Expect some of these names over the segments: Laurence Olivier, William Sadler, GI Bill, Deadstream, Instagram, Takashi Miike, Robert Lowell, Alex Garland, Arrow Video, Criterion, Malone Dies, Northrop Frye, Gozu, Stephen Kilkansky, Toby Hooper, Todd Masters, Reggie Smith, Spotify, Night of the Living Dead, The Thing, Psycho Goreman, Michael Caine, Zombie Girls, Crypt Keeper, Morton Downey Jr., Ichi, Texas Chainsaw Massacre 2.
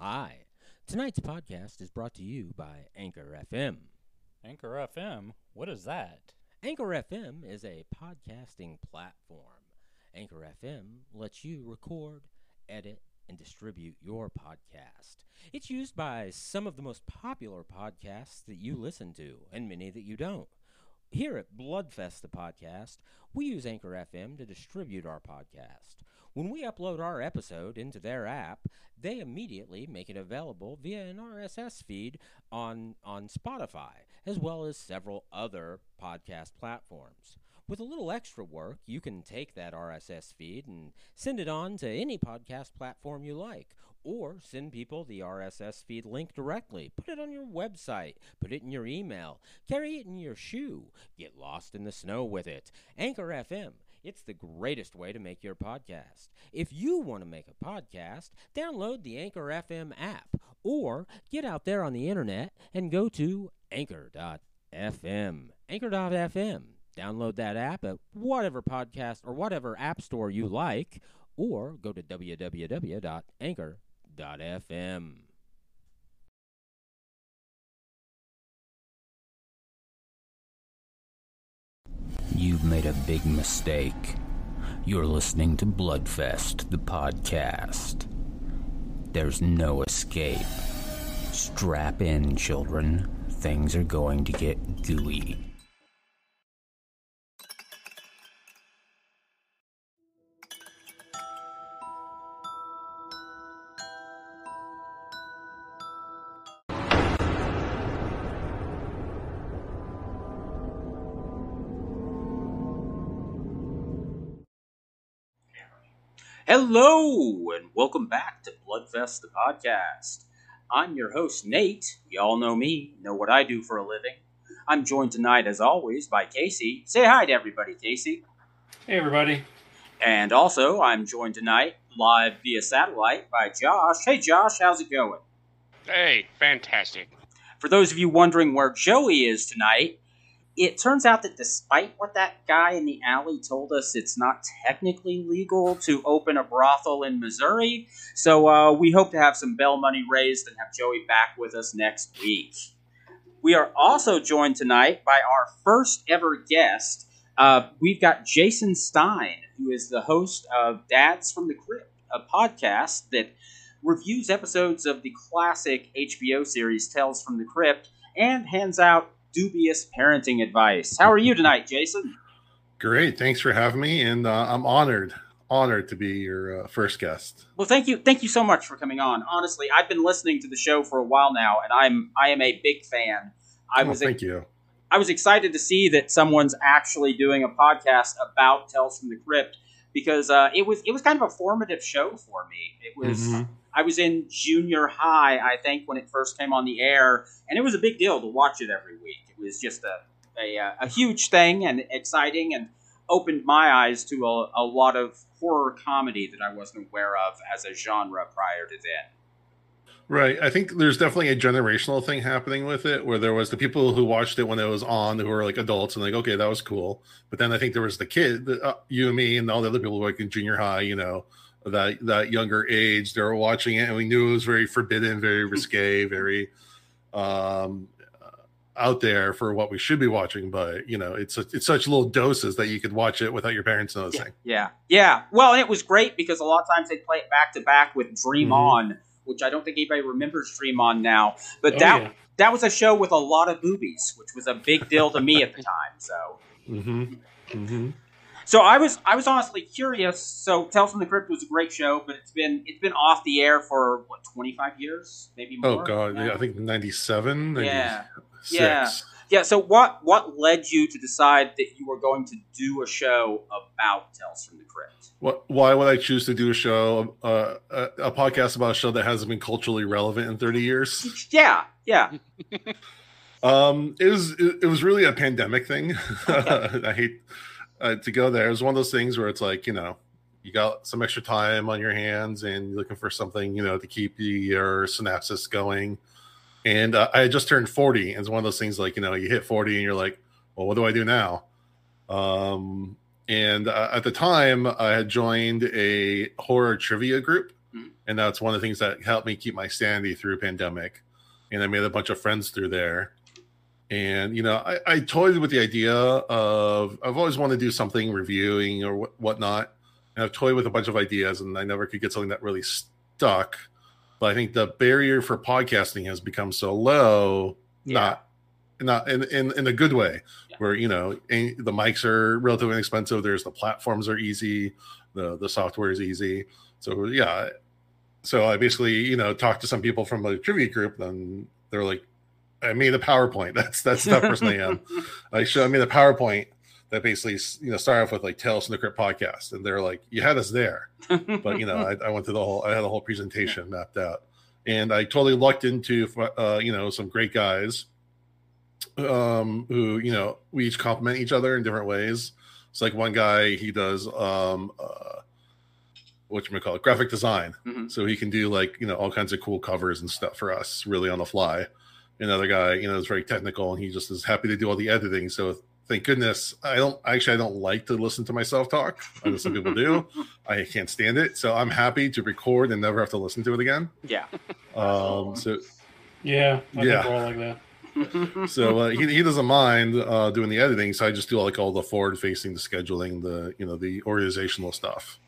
Hi. Tonight's podcast is brought to you by Anchor FM. Anchor FM? What is that? Anchor FM is a podcasting platform. Anchor FM lets you record, edit, and distribute your podcast. It's used by some of the most popular podcasts that you listen to, and many that you don't. Here at Bloodfest, the podcast, we use Anchor FM to distribute our podcast. When we upload our episode into their app, they immediately make it available via an RSS feed on Spotify, as well as several other podcast platforms. With a little extra work, you can take that RSS feed and send it on to any podcast platform you like, or send people the RSS feed link directly. Put it on your website. Put it in your email. Carry it in your shoe. Get lost in the snow with it. Anchor FM, it's the greatest way to make your podcast. If you want to make a podcast, download the Anchor FM app, or get out there on the internet and go to anchor.fm. Anchor.fm. Download that app at whatever podcast or whatever app store you like, or go to www.anchor.fm. You've made a big mistake. You're listening to Bloodfest, the podcast. There's no escape. Strap in, children. Things are going to get gooey. Hello, and welcome back to Bloodfest, the podcast. I'm your host, Nate. Y'all know me, know what I do for a living. I'm joined tonight, as always, by Casey. Say hi to everybody, Casey. Hey, everybody. And also, I'm joined tonight, live via satellite, by Josh. Hey, Josh, how's it going? Hey, fantastic. For those of you wondering where Joey is tonight, it turns out that despite what that guy in the alley told us, it's not technically legal to open a brothel in Missouri. So we hope to have some bail money raised and have Joey back with us next week. We are also joined tonight by our first ever guest. We've got Jason Stein, who is the host of Dads from the Crypt, a podcast that reviews episodes of the classic HBO series Tales from the Crypt and hands out dubious parenting advice. How are you tonight, Jason? Great. Thanks for having me, and I'm honored to be your first guest. Well, thank you so much for coming on. Honestly, I've been listening to the show for a while now, and I am a big fan. I was excited to see that someone's actually doing a podcast about Tales from the Crypt, because it was kind of a formative show for me. It was. Mm-hmm. I was in junior high, I think, when it first came on the air, and it was a big deal to watch it every week. It was just a huge thing and exciting, and opened my eyes to a lot of horror comedy that I wasn't aware of as a genre prior to then. Right. I think there's definitely a generational thing happening with it, where there was the people who watched it when it was on, who were like adults and like, okay, that was cool. But then I think there was the kid, you and me, and all the other people like in junior high, you know, that younger age, they were watching it, and we knew it was very forbidden, very risque, very out there for what we should be watching. But you know, it's such little doses that you could watch it without your parents noticing. Yeah. Well, it was great because a lot of times they play it back to back with Dream On, which I don't think anybody remembers Dream On now. But that was a show with a lot of boobies, which was a big deal to me at the time. So. So I was honestly curious. So Tales from the Crypt was a great show, but it's been off the air for what, 25 years, maybe more. Oh God, yeah, I think 97. Yeah, 96. yeah. So what led you to decide that you were going to do a show about Tales from the Crypt? Why would I choose to do a show, a podcast about a show that hasn't been culturally relevant in 30 years? Yeah. It was really a pandemic thing. Okay. I hate. To go there. It was one of those things where it's like, you know, you got some extra time on your hands and you're looking for something, you know, to keep your synapses going. And I had just turned 40. And it's one of those things like, you know, you hit 40 and you're like, well, what do I do now? At the time, I had joined a horror trivia group. And that's one of the things that helped me keep my sanity through pandemic. And I made a bunch of friends through there. And, you know, I toyed with the idea of, I've always wanted to do something reviewing or whatnot. And I've toyed with a bunch of ideas and I never could get something that really stuck. But I think the barrier for podcasting has become so low, not in a good way, where, you know, the mics are relatively inexpensive. There's the platforms are easy. The software is easy. So, yeah. So I basically, you know, talked to some people from a trivia group and they're like, I made a PowerPoint. That's that person I am. I made a PowerPoint that basically, you know, started off with like Tales from the Crypt podcast, and they're like, "You had us there," but you know, I went through I had a whole presentation mapped out, and I totally lucked into you know, some great guys who, you know, we each compliment each other in different ways. It's like one guy, he does whatchamacallit, graphic design, so he can do like, you know, all kinds of cool covers and stuff for us, really on the fly. Another guy, you know, is very technical, and he just is happy to do all the editing. So thank goodness. I don't like to listen to myself talk. I know some people do. I can't stand it. So I'm happy to record and never have to listen to it again. Yeah. I think we're all like that. So he doesn't mind doing the editing. So I just do like all the forward facing, the scheduling, the, you know, the organizational stuff.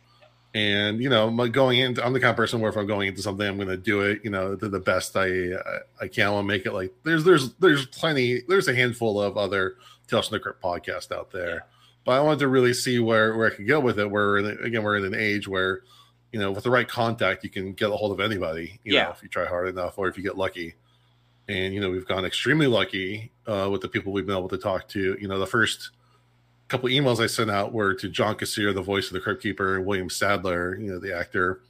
And, you know, I'm the kind of person where if I'm going into something, I'm going to do it, you know, to the best I can. I want to make it like there's a handful of other Tales from the Crypt podcasts out there, but I wanted to really see where I could go with it. We're in an age where, you know, with the right contact, you can get a hold of anybody, you know, if you try hard enough or if you get lucky. And, you know, we've gotten extremely lucky with the people we've been able to talk to. You know, the first couple of emails I sent out were to John Kassir, the voice of the Crypt Keeper, and William Sadler, you know, the actor.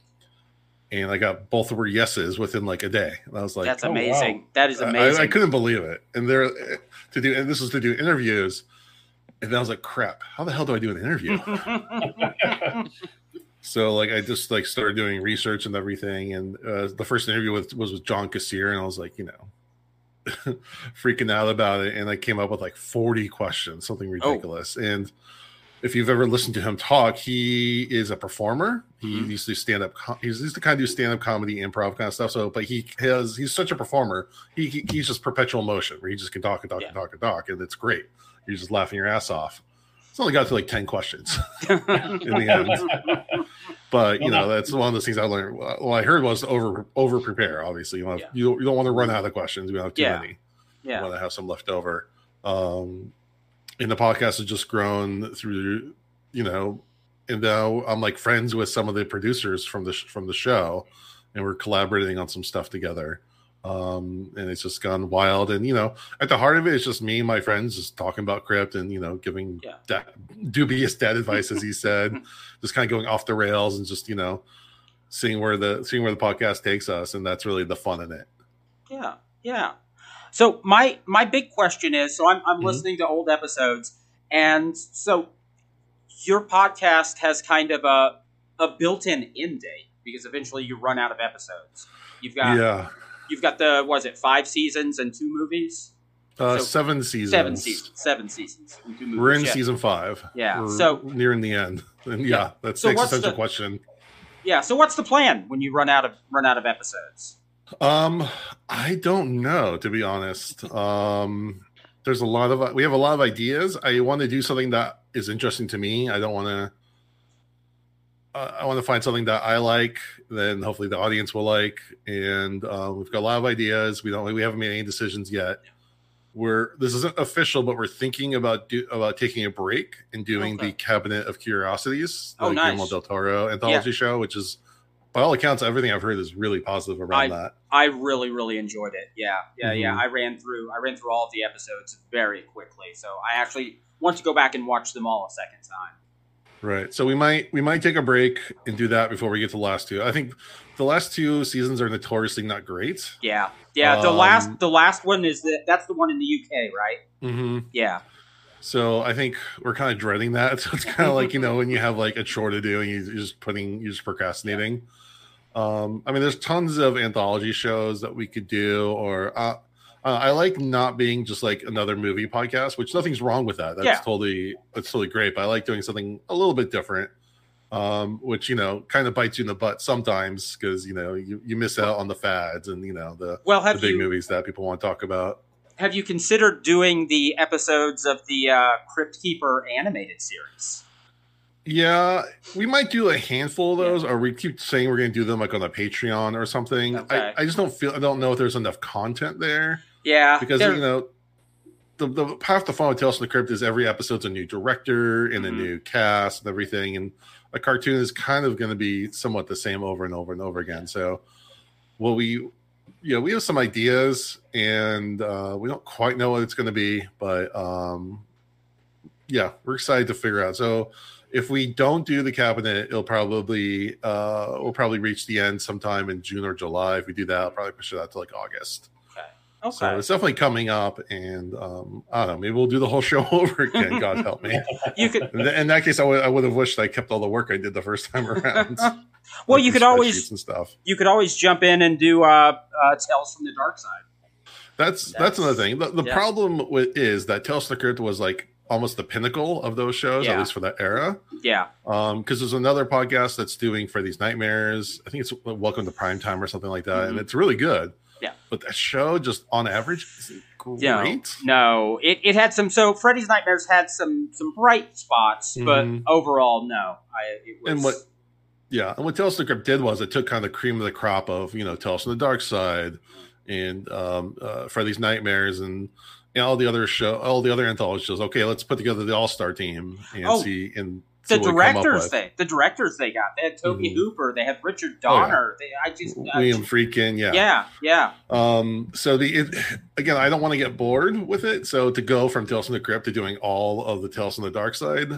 And I got both were yeses within like a day. And I was like, that's amazing. Oh, wow. That is amazing. I couldn't believe it. And this was to do interviews. And I was like, crap, how the hell do I do an interview? So like, I just like started doing research and everything. And the first interview was with John Kassir. And I was like, you know, freaking out about it, and I came up with like 40 questions, something ridiculous. Oh. And if you've ever listened to him talk, he is a performer. He used to stand up. He's used to kind of do stand up comedy, improv kind of stuff. So, but he's such a performer. He's just perpetual motion, where he just can talk and talk and talk and talk, and it's great. You're just laughing your ass off. It's only got to like 10 questions in the end. But, you know, that's one of the things I learned. Well, I heard was over prepare, obviously. You don't want to run out of questions. You don't have too many. Yeah. You want to have some left over. And the podcast has just grown through, you know, and now I'm like friends with some of the producers from the show, and we're collaborating on some stuff together. And it's just gone wild. And, you know, at the heart of it, it's just me and my friends just talking about Crypt and, you know, giving dubious dad advice, as he said, just kind of going off the rails and just, you know, seeing where the podcast takes us. And that's really the fun in it. Yeah. Yeah. So my big question is, so I'm listening to old episodes, and so your podcast has kind of a built-in end date, because eventually you run out of episodes. You've got the, was it 5 seasons and 2 movies? 7 seasons. 7 seasons and 2 movies. We're in season 5. Yeah. We're nearing the end. And that's the essential question. Yeah. So what's the plan when you run out of episodes? I don't know, to be honest. There's we have a lot of ideas. I want to do something that is interesting to me. I want to find something that I like, then hopefully the audience will like. And we've got a lot of ideas. We haven't made any decisions yet. This isn't official, but we're thinking about taking a break and doing the Cabinet of Curiosities, the Guillermo del Toro anthology show, which is, by all accounts, everything I've heard is really positive around that. I really, really enjoyed it. Yeah. I ran through all of the episodes very quickly, so I actually want to go back and watch them all a second time. Right. So we might take a break and do that before we get to the last two. I think the last two seasons are notoriously not great. Yeah. Yeah. The last one is that's the one in the UK, right? Mm-hmm. Yeah. So I think we're kind of dreading that. So it's kind of like, you know, when you have like a chore to do and you're just procrastinating. Yeah. I mean, there's tons of anthology shows that we could do, or I like not being just like another movie podcast, which nothing's wrong with that. That's totally great. But I like doing something a little bit different. which, you know, kind of bites you in the butt sometimes because, you know, you miss out on the fads and, you know, the big movies that people want to talk about. Have you considered doing the episodes of the Crypt Keeper animated series? Yeah, we might do a handful of those, or we keep saying we're going to do them like on a Patreon or something. Okay. I just don't know if there's enough content there. Yeah, because you know, the half the fun with Tales from the Crypt is every episode's a new director and a new cast and everything, and a cartoon is kind of going to be somewhat the same over and over and over again. So, we have some ideas, and we don't quite know what it's going to be, but we're excited to figure out. So. If we don't do the cabinet, it'll probably we'll reach the end sometime in June or July. If we do that, I'll probably push it out to like August. Okay. So it's definitely coming up, and I don't know. Maybe we'll do the whole show over again. God help me. You could. In that case, I would have wished I kept all the work I did the first time around. Well, you could always and stuff. You could always jump in and do Tales from the Dark Side. That's another thing. The problem is that Tales from the Crypt was like. Almost the pinnacle of those shows, at least for that era. Yeah. Because there's another podcast that's doing for these nightmares. I think it's Welcome to Primetime or something like that. Mm-hmm. And it's really good. Yeah. But that show just on average isn't great. No. It had some Freddy's Nightmares had some bright spots, but overall, no. And what Tales from the Crypt did was it took kind of the cream of the crop of, you know, Tales from the Dark Side and Freddy's Nightmares and all the other anthology shows. Okay, let's put together the all-star team and see the directors. The directors they got. They had Toby Hooper. They had Richard Donner. William Friedkin. Yeah. So I don't want to get bored with it. So to go from Tales from the Crypt to doing all of the Tales from the Dark Side,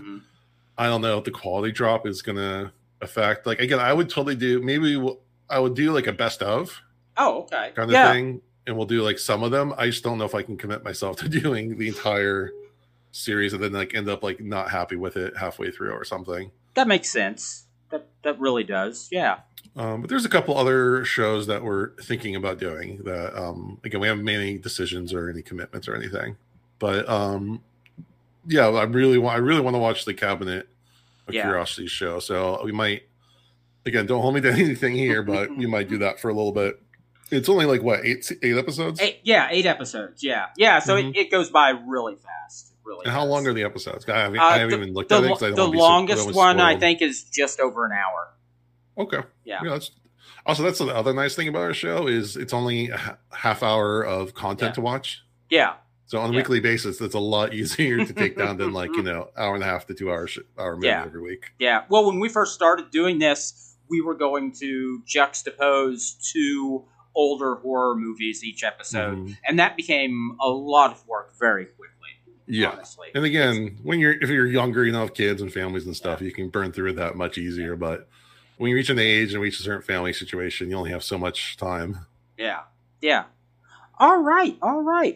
I don't know if the quality drop is going to affect. Like again, I would totally do. Maybe I would do like a best of. Oh, okay. Kind of thing. And we'll do like some of them. I just don't know if I can commit myself to doing the entire series and then like end up like not happy with it halfway through or something. That makes sense. That really does. Yeah. But there's a couple other shows that we're thinking about doing that. Again, we haven't made any decisions or any commitments or anything. But I really want to watch the Cabinet of Curiosities show. So we might, again, don't hold me to anything here, but we might do that for a little bit. It's only like, what, eight episodes? Eight episodes, yeah, so it goes by really fast. And how long are the episodes? I haven't even looked at it. The longest one, I think, is just over an hour. Okay. Yeah. That's the other nice thing about our show is it's only a half hour of content to watch. Yeah. So on a weekly basis, that's a lot easier to take down than like, you know, hour and a half to 2 hours movie every week. Yeah. Well, when we first started doing this, we were going to juxtapose two older horror movies each episode, and that became a lot of work very quickly. Yeah, honestly. And again, if you're younger, you don't have kids and families and stuff, you can burn through that much easier. But when you reach an age and reach a certain family situation, you only have so much time. Yeah. All right.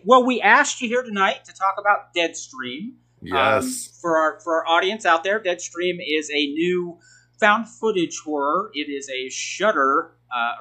Well, we asked you here tonight to talk about Deadstream. Yes, for our audience out there, Deadstream is a new found footage horror. It is a Shudder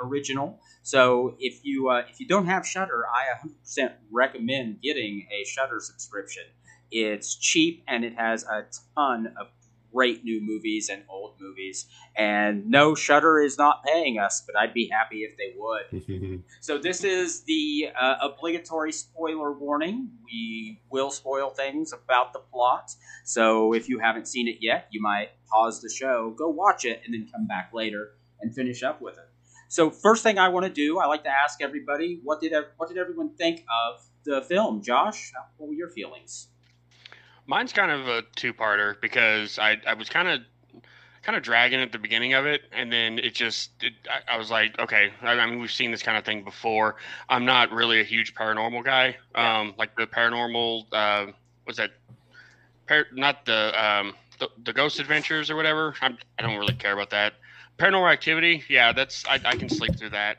original. So if you don't have Shudder, I 100% recommend getting a Shudder subscription. It's cheap and it has a ton of great new movies and old movies. And no, Shudder is not paying us, but I'd be happy if they would. So this is the obligatory spoiler warning. We will spoil things about the plot. So if you haven't seen it yet, you might pause the show, go watch it, and then come back later and finish up with it. So first thing I want to do, I like to ask everybody, what did everyone think of the film? Josh, what were your feelings? Mine's kind of a two-parter because I was kind of dragging at the beginning of it, and then I was like, okay, I mean, we've seen this kind of thing before. I'm not really a huge paranormal guy, like the paranormal, the Ghost Adventures or whatever. I don't really care about that. Paranormal Activity, yeah, that's I can sleep through that.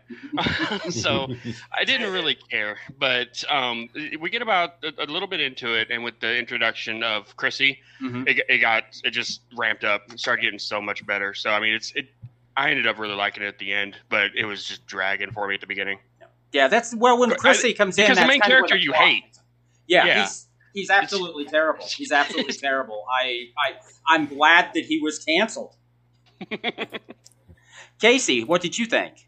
So I didn't really care, but we get about a little bit into it, and with the introduction of Chrissy, it just ramped up and started getting so much better. So I mean, I ended up really liking it at the end, but it was just dragging for me at the beginning. Yeah, that's when Chrissy comes in. Because the main character you hate. Yeah. He's absolutely terrible. I'm glad that he was canceled. Casey, what did you think?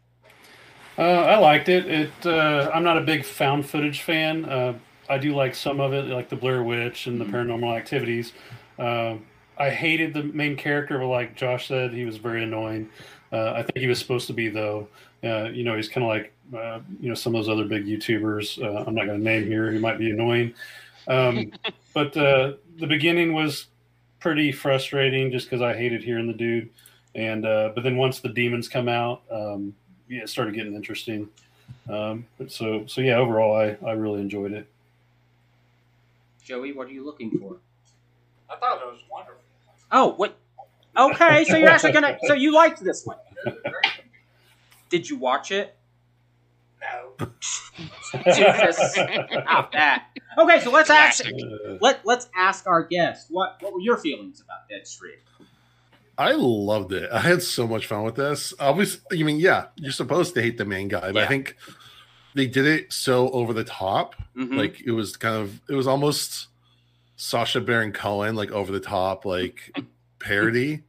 I liked it. I'm not a big found footage fan. I do like some of it, like the Blair Witch and the Paranormal Activities. I hated the main character, but like Josh said, he was very annoying. I think he was supposed to be, though. He's kind of like, some of those other big YouTubers. I'm not going to name here. He might be annoying. But the beginning was pretty frustrating just because I hated hearing the dude. But then once the demons come out, it started getting interesting. But overall, I really enjoyed it. Joey, what are you looking for? I thought it was wonderful. Oh, what? Okay, so you're actually going to... So you liked this one. Did you watch it? No. Jesus. Not that. Okay, so let's ask our guest. What were your feelings about Deadstream? I loved it. I had so much fun with this. Obviously, you're supposed to hate the main guy, but yeah. I think they did it so over the top. Mm-hmm. Like it was almost Sacha Baron Cohen, like over the top, like parody,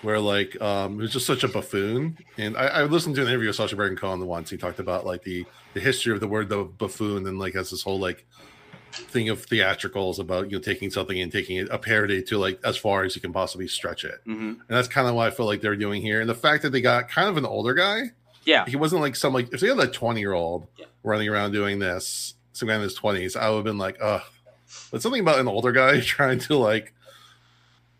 where like it was just such a buffoon. And I listened to an interview with Sacha Baron Cohen once. He talked about like the history of the word the buffoon, and like has this whole like thing of theatricals about taking something and taking it, a parody to like as far as you can possibly stretch it. Mm-hmm. And that's kind of what I feel like they're doing here. And the fact that they got kind of an older guy, yeah, he wasn't like some like if they had a 20-year-old running around doing this, some guy in his 20s, I would have been like, ugh. But something about an older guy trying to like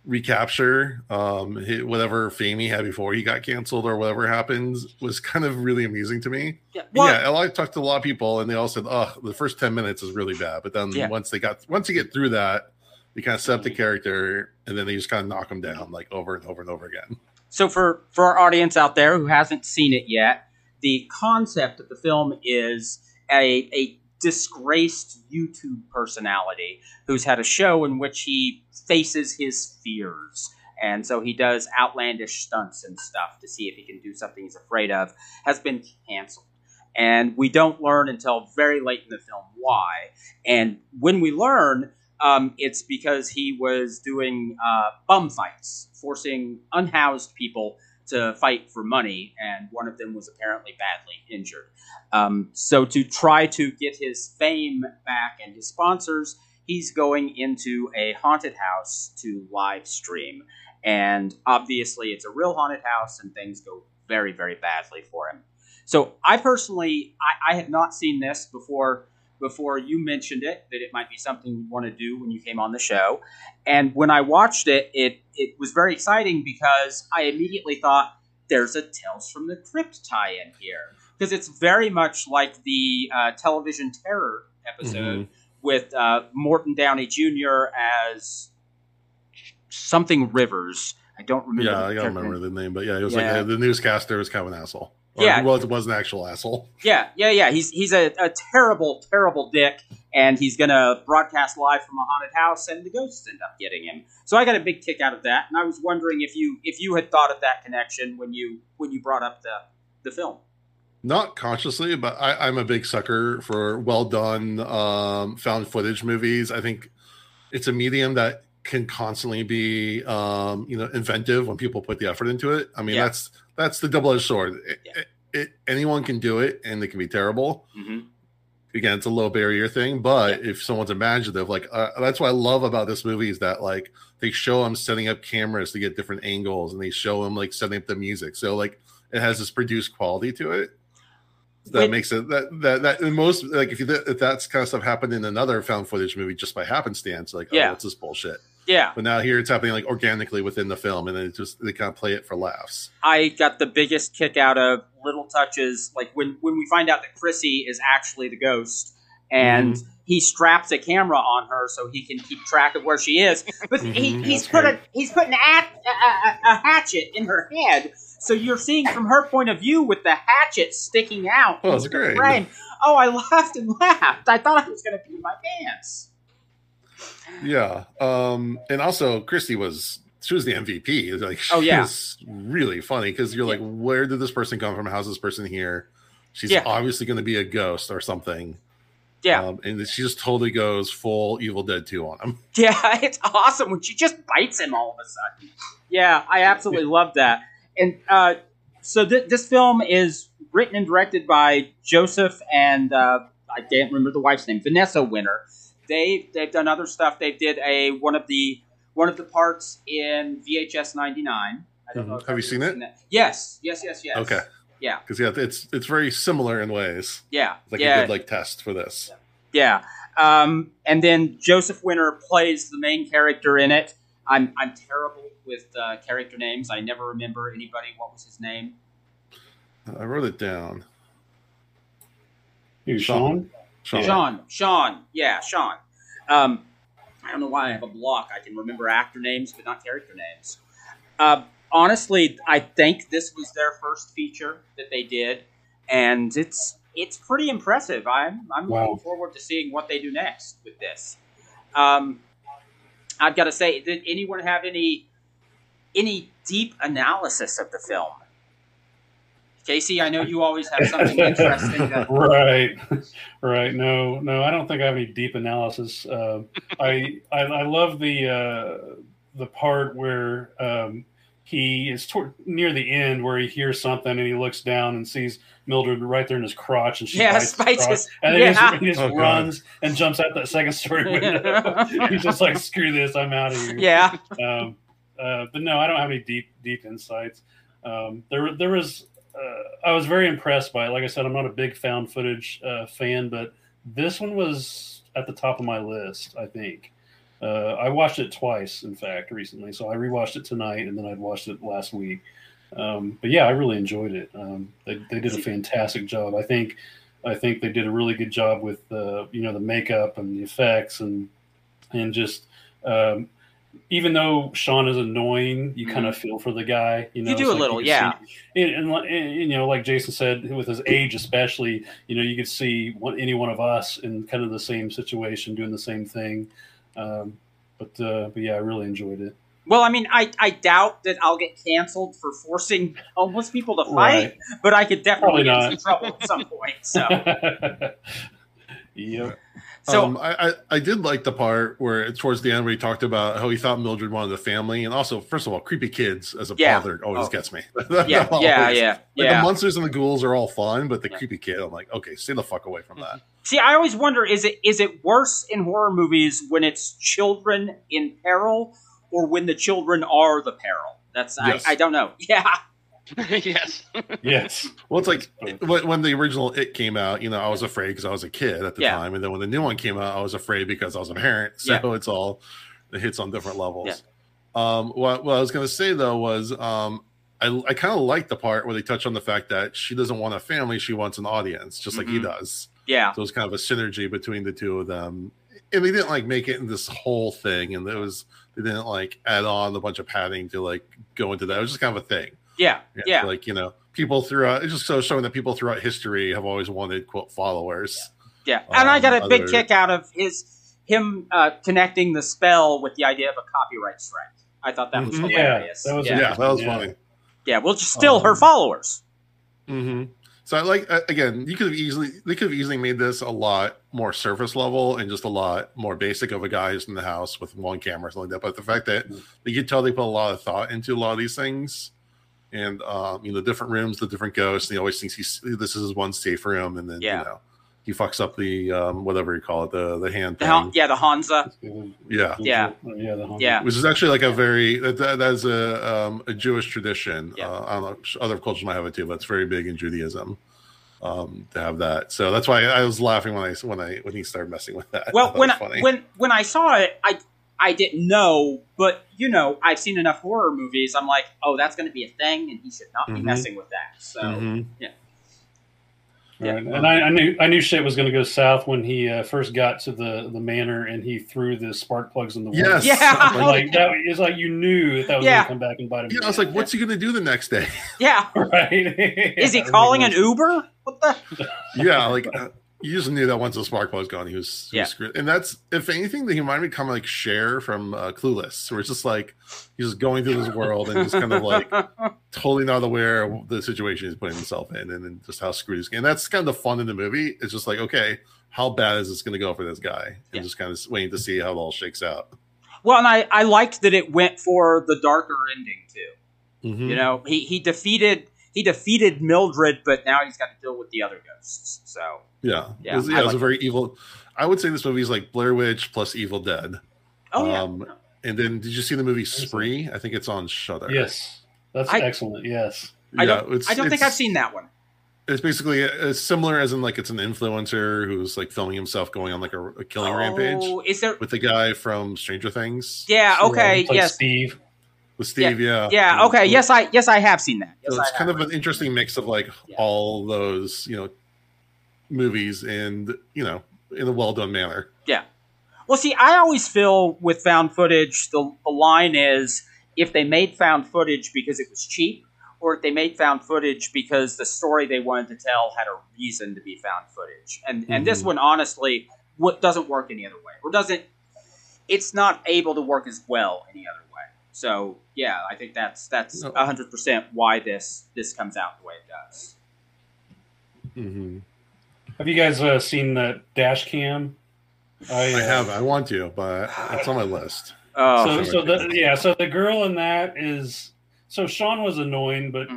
recapture whatever fame he had before he got canceled or whatever happened was kind of really amusing to me. I talked to a lot of people and they all said, oh, the first 10 minutes is really bad, but then once you get through that, you kind of set up the character and then they just kind of knock him down like over and over and over again. So for our audience out there who hasn't seen it yet, the concept of the film is a disgraced YouTube personality who's had a show in which he faces his fears, and so he does outlandish stunts and stuff to see if he can do something he's afraid of, has been canceled, and we don't learn until very late in the film why. And when we learn, it's because he was doing bum fights, forcing unhoused people to fight for money, and one of them was apparently badly injured. So to try to get his fame back and his sponsors, he's going into a haunted house to live stream. And obviously it's a real haunted house and things go very, very badly for him. So I personally, I had not seen this before you mentioned it, that it might be something you want to do when you came on the show. And when I watched it, it was very exciting because I immediately thought, there's a Tales from the Crypt tie-in here. Because it's very much like the television terror episode with Morton Downey Jr. as something Rivers. I don't remember. Yeah, I don't remember the name, but yeah, it was like the newscaster was kind of an asshole. Or it was an actual asshole. Yeah. He's a terrible, terrible dick, and he's going to broadcast live from a haunted house, and the ghosts end up getting him. So I got a big kick out of that, and I was wondering if you had thought of that connection when you brought up the film. Not consciously, but I'm a big sucker for well done found footage movies. I think it's a medium that can constantly be inventive when people put the effort into it. I mean, that's the double-edged sword. Anyone can do it, and it can be terrible. Mm-hmm. Again, it's a low barrier thing, but if someone's imaginative, like that's what I love about this movie is that like they show him setting up cameras to get different angles, and they show him like setting up the music. So like it has this produced quality to it that makes it that in most like if that's kind of stuff happened in another found footage movie just by happenstance, like oh, what's this bullshit? Yeah. But now here it's happening like organically within the film, and then it just they kind of play it for laughs. I got the biggest kick out of little touches, like when we find out that Chrissy is actually the ghost, and he straps a camera on her so he can keep track of where she is. But he's put a hatchet in her head, so you're seeing from her point of view with the hatchet sticking out. Oh, that's great. Frame. Oh, I laughed and laughed. I thought I was going to pee my pants. Yeah, and also Christy was the MVP. Like, she was really funny because you're like, where did this person come from? How's this person here? She's obviously going to be a ghost or something. Yeah, and she just totally goes full Evil Dead 2 on him. Yeah, it's awesome when she just bites him all of a sudden. Yeah, I absolutely love that. And so this film is written and directed by Joseph and I can't remember the wife's name, Vanessa Winner. They've done other stuff. They did one of the parts in VHS 99. I don't know. Have you seen it? Yes. Okay. Yeah. Because it's very similar in ways. Yeah. It's like a good test for this. Yeah. And then Joseph Winter plays the main character in it. I'm terrible with character names. I never remember anybody. What was his name? I wrote it down. You Sean. Yeah, Sean. I don't know why I have a block. I can remember actor names, but not character names. Honestly, I think this was their first feature that they did, and it's pretty impressive. I'm looking forward to seeing what they do next with this. I've got to say, did anyone have any deep analysis of the film? Casey, I know you always have something interesting. Right. No, I don't think I have any deep analysis. I love the part where he is near the end where he hears something and he looks down and sees Mildred right there in his crotch, and she bites his crotch. And then he just runs and jumps out that second story window. He's just like, "Screw this, I'm out of here." Yeah. But no, I don't have any deep insights. There was. I was very impressed by it. Like I said, I'm not a big found footage fan, but this one was at the top of my list, I think. I watched it twice, in fact, recently. So I rewatched it tonight, and then I'd watched it last week. But yeah, I really enjoyed it. They did a fantastic job. I think they did a really good job with the makeup and the effects and just. Even though Sean is annoying, you kind of feel for the guy. You do a little, yeah. And like Jason said, with his age especially, you could see any one of us in kind of the same situation doing the same thing. But yeah, I really enjoyed it. Well, I mean, I doubt that I'll get canceled for forcing homeless people to fight, but I could definitely get in trouble at some point. So. Yep. So I did like the part where towards the end where he talked about how he thought Mildred wanted a family, and also, first of all, creepy kids as a father always gets me. The monsters and the ghouls are all fun, but the creepy kid, I'm like, okay, stay the fuck away from that. See, I always wonder, is it worse in horror movies when it's children in peril, or when the children are the peril? I don't know. Yeah. Yes. Well, it's like when the original It came out, I was afraid because I was a kid at the time. And then when the new one came out, I was afraid because I was a parent. So it hits on different levels. Yeah. What I was going to say, though, was I kind of like the part where they touch on the fact that she doesn't want a family. She wants an audience, just like he does. Yeah. So it was kind of a synergy between the two of them. And they didn't make it in this whole thing. And they didn't add on a bunch of padding to go into that. It was just kind of a thing. Yeah. People throughout, it's just showing that people throughout history have always wanted, quote, followers. Yeah. And I got a big kick out of him connecting the spell with the idea of a copyright strike. I thought that was hilarious. That was funny. Yeah, we'll just steal her followers. Mm-hmm. So again, they could have easily made this a lot more surface level and just a lot more basic of a guy who's in the house with one camera or something like that. But the fact that you could tell they put a lot of thought into a lot of these things. And the different rooms, the different ghosts, and he always thinks this is his one safe room, and then he fucks up the whatever you call it, the hand thing. The Hansa. The Hansa. Yeah, which is actually a very that is a Jewish tradition. Yeah. I don't know, other cultures might have it too, but it's very big in Judaism to have that. So that's why I was laughing when he started messing with that. Well, when I saw it, I didn't know, but, I've seen enough horror movies. I'm like, oh, that's going to be a thing, and he should not be messing with that. So, Right. And I knew shit was going to go south when he first got to the manor and he threw the spark plugs in the wall. Yes. Yeah. It's like you knew that was going to come back and bite him. Yeah, I was like, what's he going to do the next day? Yeah. Right. Is he calling an Uber? What the? Yeah, you just knew that once the spark plug was gone, he was screwed. And that's, if anything, that he reminded me kind of like Cher from Clueless, where it's just he's just going through this world and just kind of totally not aware of the situation he's putting himself in and just how screwed he's getting. And that's kind of the fun in the movie. It's just okay, how bad is this going to go for this guy? And just kind of waiting to see how it all shakes out. Well, and I liked that it went for the darker ending, too. Mm-hmm. You know, he defeated Mildred, but now he's got to deal with the other ghosts. So yeah, it was a very evil. I would say this movie is like Blair Witch plus Evil Dead. Oh yeah. And then, did you see the movie Spree? I think it's on Shudder. Yes, that's excellent. Yes, I don't think I've seen that one. It's basically similar, as in like it's an influencer who's like filming himself going on like a killing rampage. Is there with the guy from Stranger Things? Yeah. Okay. Yes. Steve. With Steve. Yeah. Yeah. Yeah. Okay. Yes, I have seen that. Yes, so it's kind of an interesting mix of like all those movies and in a well done manner. Yeah. Well, see, I always feel with found footage, the line is if they made found footage because it was cheap, or if they made found footage because the story they wanted to tell had a reason to be found footage. And this one, honestly, doesn't work any other way. It's not able to work as well any other way. So, yeah, I think that's 100% why this comes out the way it does. Mm-hmm. Have you guys seen the Dash Cam? I have. I want to, but it's on my list. Oh, so the girl in that is so Sean was annoying, but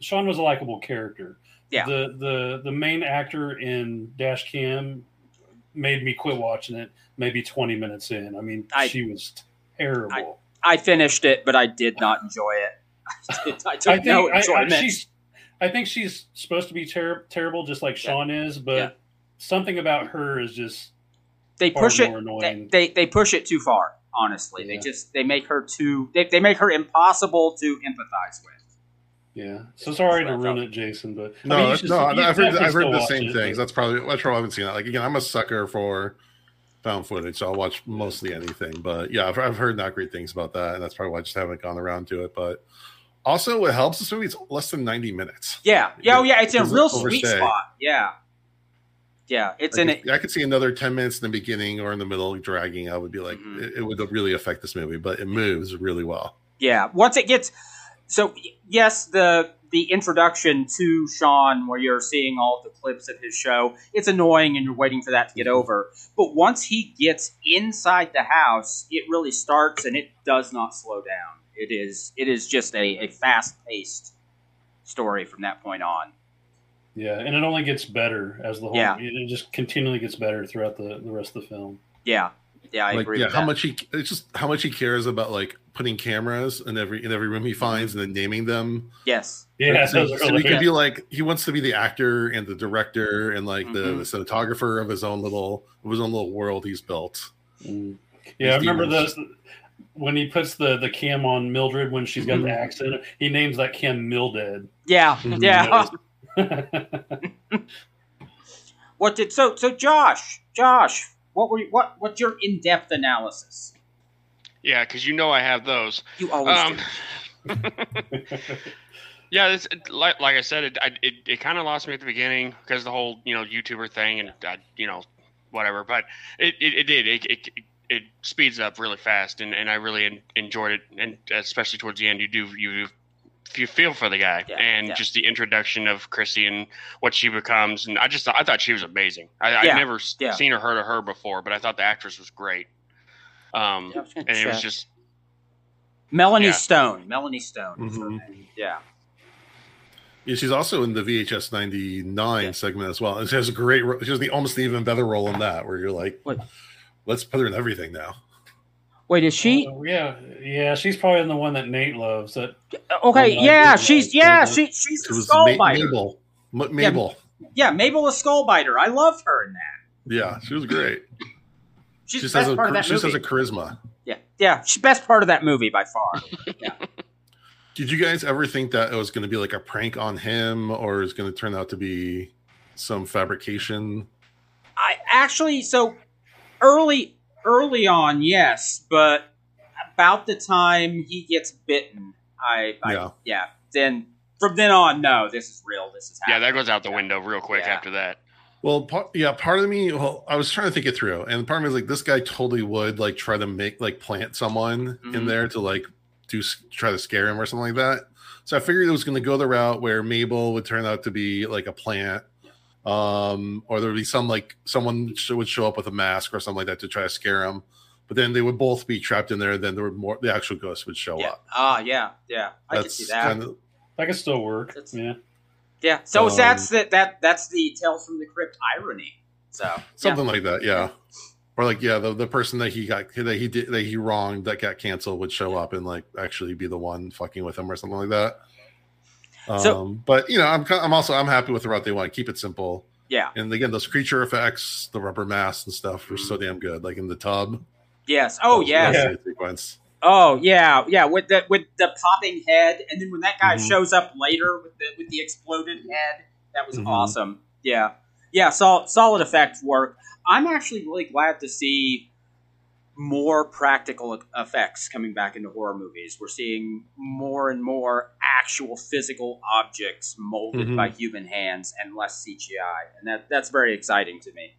Sean was a likable character. Yeah. The main actor in Dash Cam made me quit watching it. Maybe 20 minutes in. I mean, she was terrible. I finished it, but I did not enjoy it. I think she's supposed to be terrible, just like Sean is, but something about her is just. They push it. They push it too far. Honestly, they make her too. They make her impossible to empathize with. Yeah. So sorry to ruin it, Jason, but I've heard the same things. That's probably why I haven't seen it. Like again, I'm a sucker for found footage, so I'll watch mostly anything. But yeah, I've heard not great things about that, and that's probably why I just haven't gone around to it. But also, what helps this movie? It's less than 90 minutes. Yeah. Yeah. Yeah. It's a real sweet spot. Yeah. Yeah, it's in it. I could see another 10 minutes in the beginning or in the middle dragging. I would be like, it would really affect this movie, but it moves really well. Yeah, once it gets so yes, the introduction to Sean, where you're seeing all the clips of his show, it's annoying and you're waiting for that to get over. But once he gets inside the house, it really starts and it does not slow down. It is just a fast-paced story from that point on. Yeah, and it only gets better as the whole. Yeah. It just continually gets better throughout the rest of the film. Yeah, yeah, I agree. Yeah, with it's just how much he cares about like putting cameras in every room he finds and then naming them. Yes, yeah. So he could be like he wants to be the actor and the director and like the cinematographer of his own little world he's built. Mm. Yeah, I remember those. When he puts the cam on Mildred when she's got the accident, he names that cam Mildred. Yeah, yeah. Josh, what's your in-depth analysis? Yeah, because I have those. You always do. Yeah, it's, like I said, it kind of lost me at the beginning because the whole YouTuber thing and whatever. But it speeds up really fast, and I really enjoyed it, and especially towards the end, you do. If you feel for the guy just the introduction of Chrissy and what she becomes. And I thought she was amazing. I've never seen or heard of her before, but I thought the actress was great. It was just Melanie Stone. Melanie Stone. Mm-hmm. Yeah. Yeah. She's also in the VHS 99 segment as well. And she has a great, she has the almost even better role in that where you're like, let's put her in everything now. Wait, is she? Yeah, she's probably the one that Nate loves. That she's the skull biter. Mabel. Yeah, Mabel the skull biter. I loved her in that. Yeah, she was great. She's the best part of that movie. She has a charisma. Yeah, yeah, she's best part of that movie by far. Yeah. Did you guys ever think that it was going to be like a prank on him, or is going to turn out to be some fabrication? I actually Early on, yes, but about the time he gets bitten, then from then on, no, this is real. This is happening. Yeah, that goes out the window real quick after that. Well, part of me, I was trying to think it through, and part of me was like, this guy totally would like try to make like plant someone in there to like try to scare him or something like that. So I figured it was going to go the route where Mabel would turn out to be like a plant. Or there would be someone would show up with a mask or something like that to try to scare him. but then they would both be trapped in there. Then there were more, the actual ghosts would show up. Yeah. I can see that. That could still work. Yeah. So that's the Tales from the Crypt irony. Something like that. Yeah. Or like, the person that he wronged that got canceled would show up and like actually be the one fucking with him or something like that. But I'm happy with the route they want. Keep it simple. Yeah. And again, those creature effects, the rubber masks and stuff were so damn good. Like in the tub. Yes. Oh yeah. Sequence. Oh yeah. Yeah. With the popping head, and then when that guy shows up later with the exploded head, that was awesome. Yeah. Yeah. Solid effects work. I'm actually really glad to see more practical effects coming back into horror movies. We're seeing more and more actual physical objects molded by human hands and less CGI, and that's very exciting to me.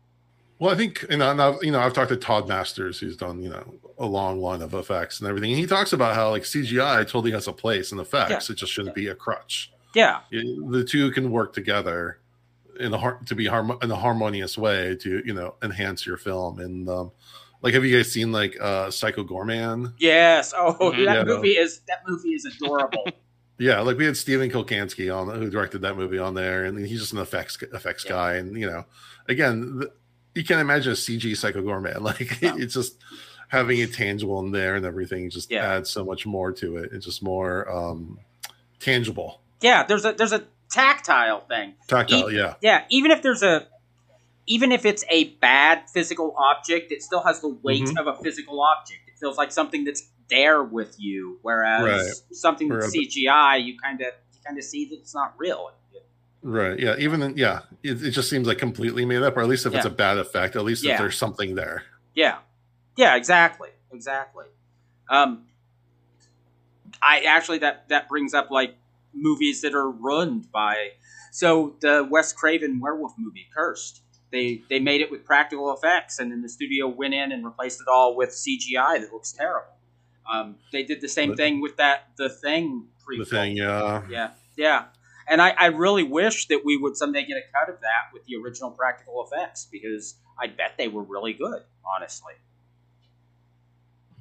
Well, I think, I've talked to Todd Masters, who's done a long line of effects and everything, and he talks about how like CGI totally has a place in effects. It just shouldn't be a crutch. Yeah, the two can work together in a harmonious way to enhance your film. And like, have you guys seen like Psycho Goreman? Yes. Oh, that movie is adorable. Yeah, like we had Stephen Kilkansky on, who directed that movie, on there, and he's just an effects guy. And again, you can't imagine a CG Psycho Goreman. Like it's just having it tangible in there and everything just adds so much more to it. It's just more tangible. Yeah, there's a tactile thing. Yeah. Even if it's a bad physical object, it still has the weight of a physical object. It feels like something that's there with you, whereas something that's CGI, you kind of see that it's not real. Right. Yeah. It just seems like completely made up, or at least if it's a bad effect, at least if there's something there. Yeah. Yeah. Exactly. I actually that brings up like movies that are ruined by, so the Wes Craven werewolf movie Cursed, they made it with practical effects, and then the studio went in and replaced it all with CGI that looks terrible. They did the same thing with that The Thing prequel. And I really wish that we would someday get a cut of that with the original practical effects, because I bet they were really good, honestly.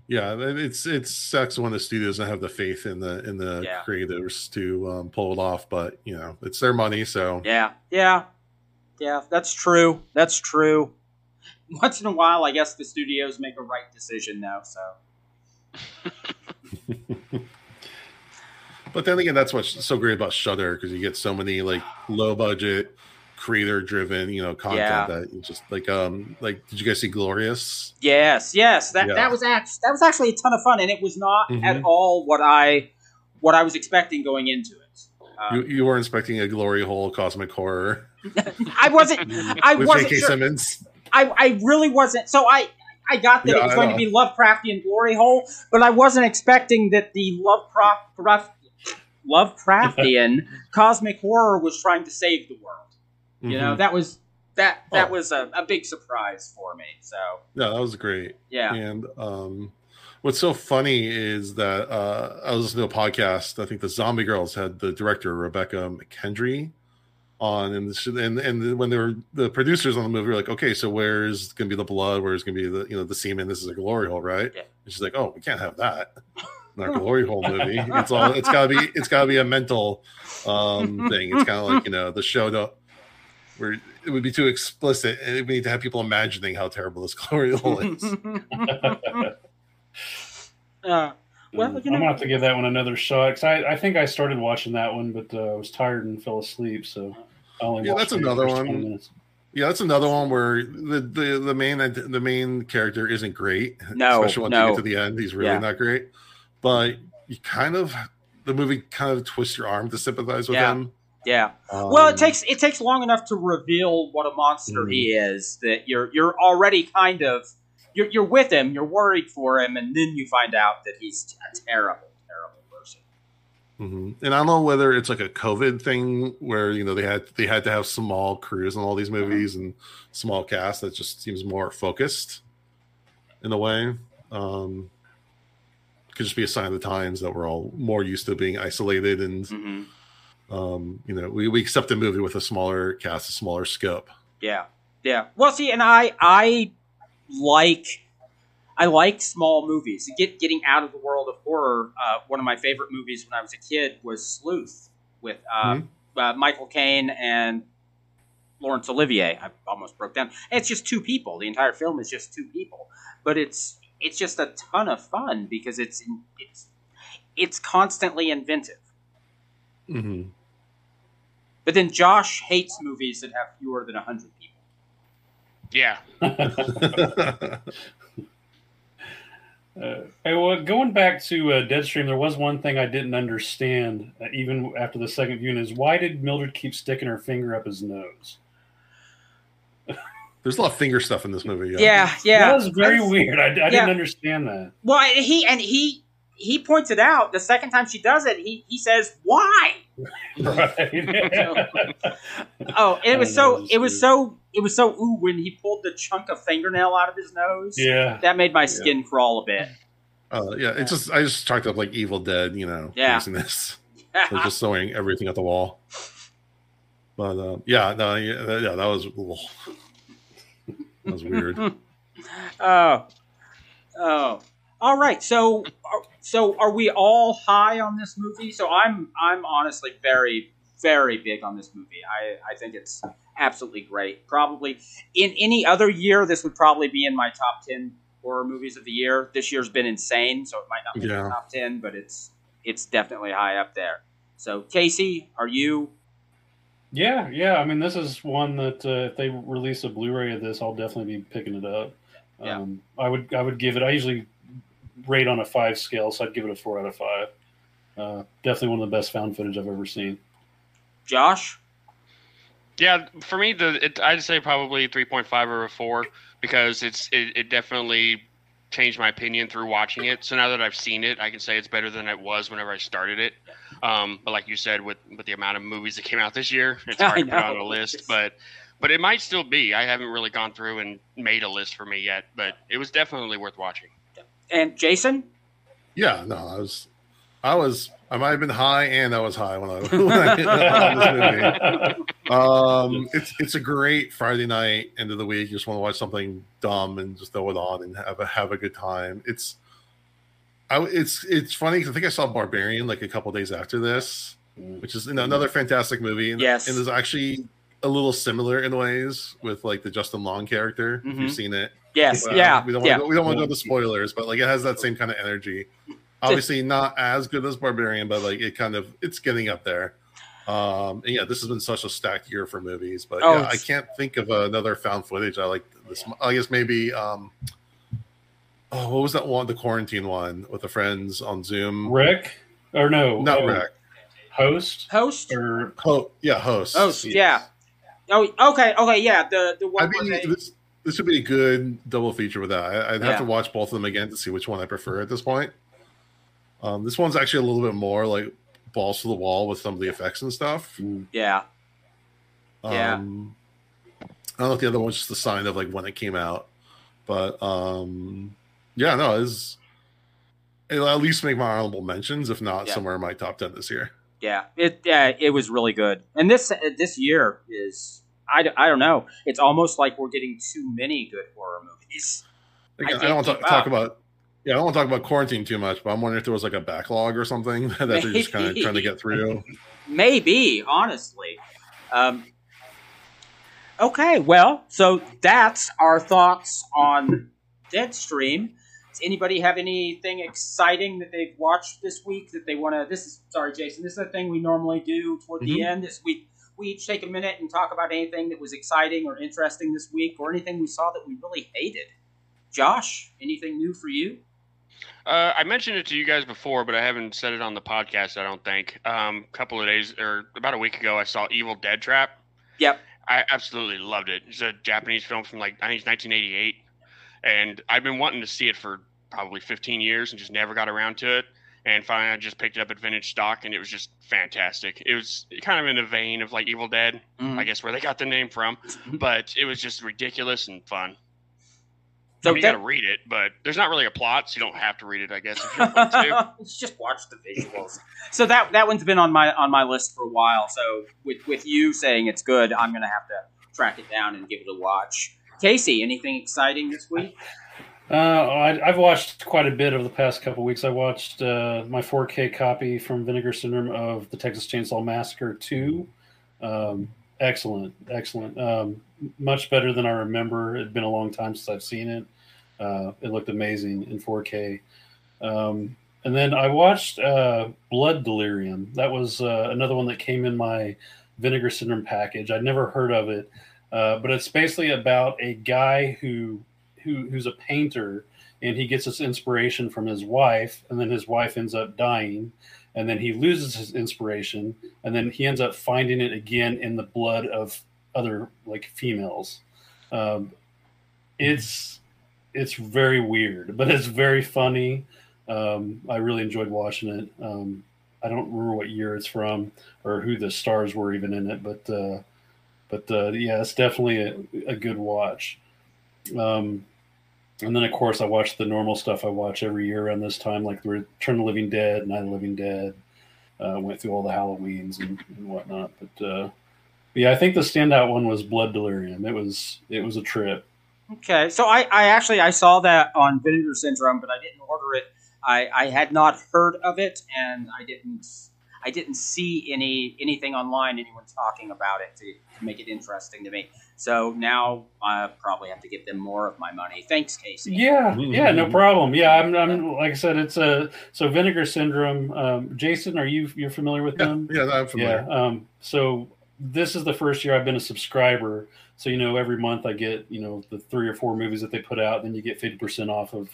Yeah, it sucks when the studios don't have the faith in the creators to pull it off, but it's their money, so yeah, that's true. Once in a while, I guess the studios make a right decision though. So, but then again, that's what's so great about Shudder, because you get so many like low budget, creator driven content that you just like did you guys see Glorious? Yes that was actually a ton of fun, and it was not at all what I was expecting going into it. You weren't expecting a glory hole cosmic horror? I wasn't sure. Simmons. I really wasn't, so I got that it was going to be Lovecraftian glory hole, but I wasn't expecting that the Lovecraftian cosmic horror was trying to save the world. That was a big surprise for me. So yeah, that was great. Yeah, and what's so funny is that I was listening to a podcast. I think the Zombie Girls had the director Rebecca McKendry on, and when they were the producers on the movie, were like, okay, so where's going to be the blood? Where's going to be the the semen? This is a glory hole, right? Yeah. And she's like, oh, we can't have that. Our glory hole movie. It's all. It's got to be a mental thing. It's kind of like the show don't. Where it would be too explicit, and we need to have people imagining how terrible this glory hole is. I'm gonna have to give that one another shot, because I think I started watching that one, but I was tired and fell asleep. So I only watched another one. Yeah, that's another one where the main character isn't great. No, especially once you get to the end, he's really not great. But you the movie twists your arm to sympathize with him. Yeah. Well, it takes long enough to reveal what a monster he is that you're already kind of you're with him, you're worried for him, and then you find out that he's a terrible, terrible person. And I don't know whether it's like a COVID thing where they had to have small crews in all these movies and small cast. That just seems more focused in a way. Could just be a sign of the times that we're all more used to being isolated and. We accept a movie with a smaller cast, a smaller scope. Yeah. Well, see, and I like, I like small movies. Getting out of the world of horror, one of my favorite movies when I was a kid was Sleuth with Michael Caine and Laurence Olivier. I almost broke down. And it's just two people. The entire film is just two people. But it's just a ton of fun because it's constantly inventive. Mm-hmm. But then Josh hates movies that have fewer than 100 people. Yeah. Well, going back to Deadstream, there was one thing I didn't understand, even after the second viewing, is why did Mildred keep sticking her finger up his nose? There's a lot of finger stuff in this movie. Yeah. That was very weird. I didn't understand that. Well, he points it out the second time she does it. He says, "Why?" Right. It was so ooh when he pulled the chunk of fingernail out of his nose. Yeah, that made my skin crawl a bit. It's just I just talked up like Evil Dead, using this, so just throwing everything at the wall. But that was that was weird. All right, so are we all high on this movie? So I'm honestly very, very big on this movie. I think it's absolutely great. Probably in any other year, this would probably be in my top 10 horror movies of the year. This year's been insane, so it might not be in the top 10, but it's definitely high up there. So Casey, are you? Yeah. I mean, this is one that if they release a Blu-ray of this, I'll definitely be picking it up. Yeah. I would give it. I usually rate on a 5 scale, so I'd give it a 4 out of 5. Definitely one of the best found footage I've ever seen. Josh? Yeah, for me, I'd say probably 3.5 or a 4 because it definitely changed my opinion through watching it. So now that I've seen it, I can say it's better than it was whenever I started it. But like you said, with the amount of movies that came out this year, it's hard to put on a list. But it might still be. I haven't really gone through and made a list for me yet, but it was definitely worth watching. And Jason? Yeah, no, I was. I might have been high, and I was high when I hit on this movie. It's a great Friday night, end of the week. You just want to watch something dumb and just throw it on and have a good time. It's funny because I think I saw Barbarian like a couple days after this, which is another fantastic movie. And, yes, and it's actually a little similar in ways with like the Justin Long character. Mm-hmm. If you've seen it. Yes. We don't want to go to spoilers, but like it has that same kind of energy. Obviously, not as good as Barbarian, but like it's getting up there. And yeah, this has been such a stacked year for movies, but I can't think of another found footage I like this. I guess maybe what was that one? The quarantine one with the friends on Zoom. Rick or no? Not Rick. Host or Host. Host. Yes. Yeah. Oh. Okay. Yeah. The one. I mean, this would be a good double feature with that. I'd have to watch both of them again to see which one I prefer at this point. This one's actually a little bit more like balls to the wall with some of the effects and stuff. Yeah. I don't know if the other one's just a sign of like when it came out, but it'll at least make my honorable mentions, if not somewhere in my top 10 this year. Yeah, it was really good, and this year is. I don't know. It's almost like we're getting too many good horror movies. Again, I don't want to talk about. Yeah, I don't want to talk about quarantine too much, but I'm wondering if there was like a backlog or something that they're just kind of trying to get through. Maybe, honestly. Okay, well, so that's our thoughts on Deadstream. Does anybody have anything exciting that they've watched this week that they want to? Sorry, Jason. This is the thing we normally do toward the end this week. We each take a minute and talk about anything that was exciting or interesting this week or anything we saw that we really hated. Josh, anything new for you? I mentioned it to you guys before, but I haven't said it on the podcast, I don't think. A couple of days or about a week ago, I saw Evil Dead Trap. Yep. I absolutely loved it. It's a Japanese film from like, I think it's 1988. And I've been wanting to see it for probably 15 years and just never got around to it. And finally, I just picked it up at vintage stock, and it was just fantastic. It was kind of in the vein of like Evil Dead, I guess, where they got the name from. But it was just ridiculous and fun. So I mean, you got to read it, but there's not really a plot, so you don't have to read it, I guess. If you want to. Just watch the visuals. So that one's been on my list for a while. So with you saying it's good, I'm going to have to track it down and give it a watch. Casey, anything exciting this week? I've watched quite a bit over the past couple of weeks. I watched my 4K copy from Vinegar Syndrome of the Texas Chainsaw Massacre 2. Excellent. Much better than I remember. It had been a long time since I've seen it. It looked amazing in 4K. And then I watched Blood Delirium. That was another one that came in my Vinegar Syndrome package. I'd never heard of it, but it's basically about a guy who's a painter, and he gets his inspiration from his wife, and then his wife ends up dying, and then he loses his inspiration, and then he ends up finding it again in the blood of other, like, females. It's very weird, but it's very funny. I really enjoyed watching it. I don't remember what year it's from or who the stars were even in it, but yeah, it's definitely a good watch. And then, of course, I watched the normal stuff I watch every year around this time, like Return of the Living Dead, Night of the Living Dead, went through all the Halloweens and whatnot. But yeah, I think the standout one was Blood Delirium. It was a trip. Okay, so I actually saw that on Vinegar Syndrome, but I didn't order it. I had not heard of it, and I didn't see anything online, anyone talking about it to make it interesting to me. So now I probably have to give them more of my money. Thanks, Casey. Yeah, no problem. Yeah, I'm like I said, it's so Vinegar Syndrome. Jason, are you're familiar with them? Yeah, I'm familiar. Yeah. So this is the first year I've been a subscriber. So every month I get the 3 or 4 movies that they put out, then you get 50% off of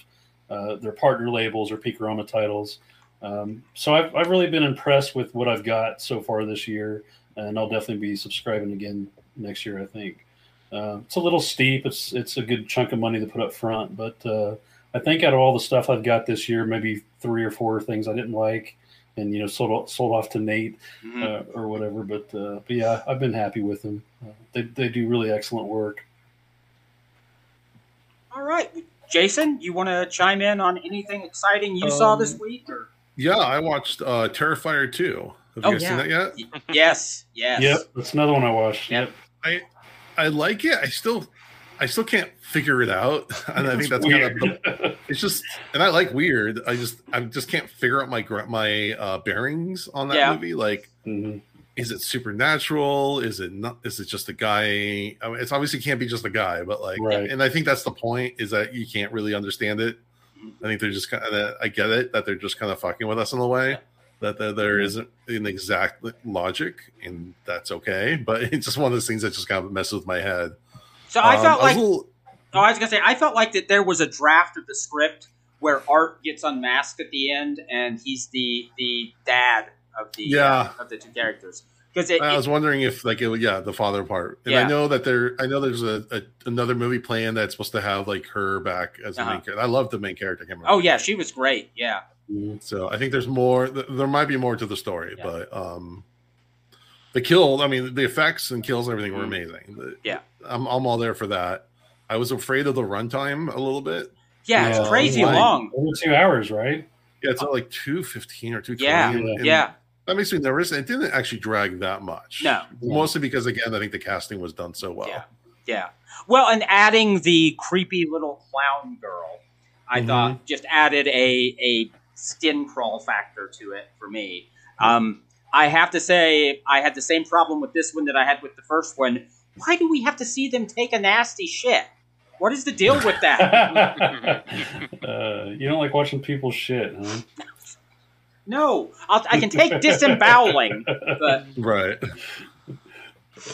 their partner labels or Peakorama titles. So I've really been impressed with what I've got so far this year, and I'll definitely be subscribing again next year, I think. It's a little steep. It's a good chunk of money to put up front, but I think out of all the stuff I've got this year, maybe 3 or 4 things I didn't like and, sold off to Nate or whatever. But yeah, I've been happy with them. They do really excellent work. All right. Jason, you want to chime in on anything exciting you saw this week? Or? Yeah, I watched Terrifier 2. Have you guys seen that yet? Yes. Yep, that's another one I watched. Yep. I like it. I still can't figure it out. And I think that's weird. It's just, and I like weird. I just can't figure out my bearings on that movie. Like, is it supernatural? Is it not? Is it just a guy? I mean, it's obviously can't be just a guy, but and I think that's the point, is that you can't really understand it. I think they're just kind of, I get it that they're just kind of fucking with us in a way that there isn't an exact logic, and that's okay. But it's just one of those things that just kind of messes with my head. So I felt I felt like that there was a draft of the script where Art gets unmasked at the end, and he's the dad of the two characters. Because I was wondering if the father part. And I know that there's another movie planned that's supposed to have her back as the main character. I love the main character. I can't remember. Oh yeah, she was great. Yeah. So I think there's more. There might be more to the story, but the effects and kills and everything were amazing. Yeah, I'm all there for that. I was afraid of the runtime a little bit. Yeah, it's crazy long. Over 2 hours, right? Yeah, it's like 2:15 or 2:20. Yeah. That makes me nervous. It didn't actually drag that much. No. Mostly because, again, I think the casting was done so well. Yeah. Well, and adding the creepy little clown girl, I thought, just added a skin crawl factor to it for me. I have to say, I had the same problem with this one that I had with the first one. Why do we have to see them take a nasty shit? What is the deal with that? You don't like watching people shit, huh? No, I can take disemboweling. But. Right.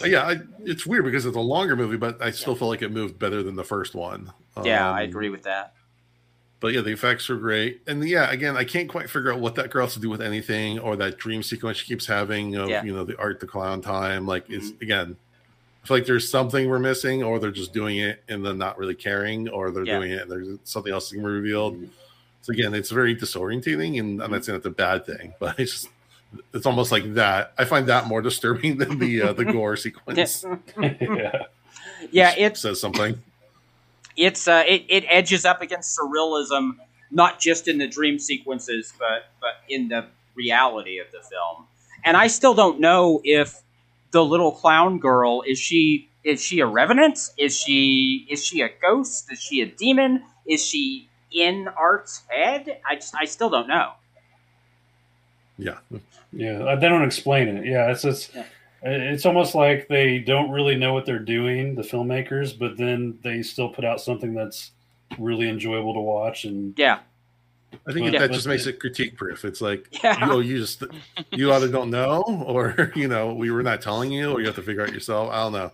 Yeah, it's weird because it's a longer movie, but I still feel like it moved better than the first one. I agree with that. But yeah, the effects were great. And yeah, again, I can't quite figure out what that girl has to do with anything, or that dream sequence she keeps having of, the Art the Clown time. Like, it's, again, I feel like there's something we're missing, or they're just doing it and then not really caring, or they're doing it and there's something else being revealed. So again, it's very disorientating, and I'm not saying that's a bad thing, but it's almost like that. I find that more disturbing than the gore sequence. Yeah, it says something. It's it edges up against surrealism, not just in the dream sequences, but in the reality of the film. And I still don't know if the little clown girl, is she a revenant? Is she a ghost? Is she a demon? Is she in Art's head? I still don't know. Yeah. They don't explain it. Yeah, it's almost like they don't really know what they're doing, the filmmakers, but then they still put out something that's really enjoyable to watch. And yeah, I think that just makes it critique proof. It's like, you either don't know, or we were not telling you, or you have to figure out yourself. I don't know.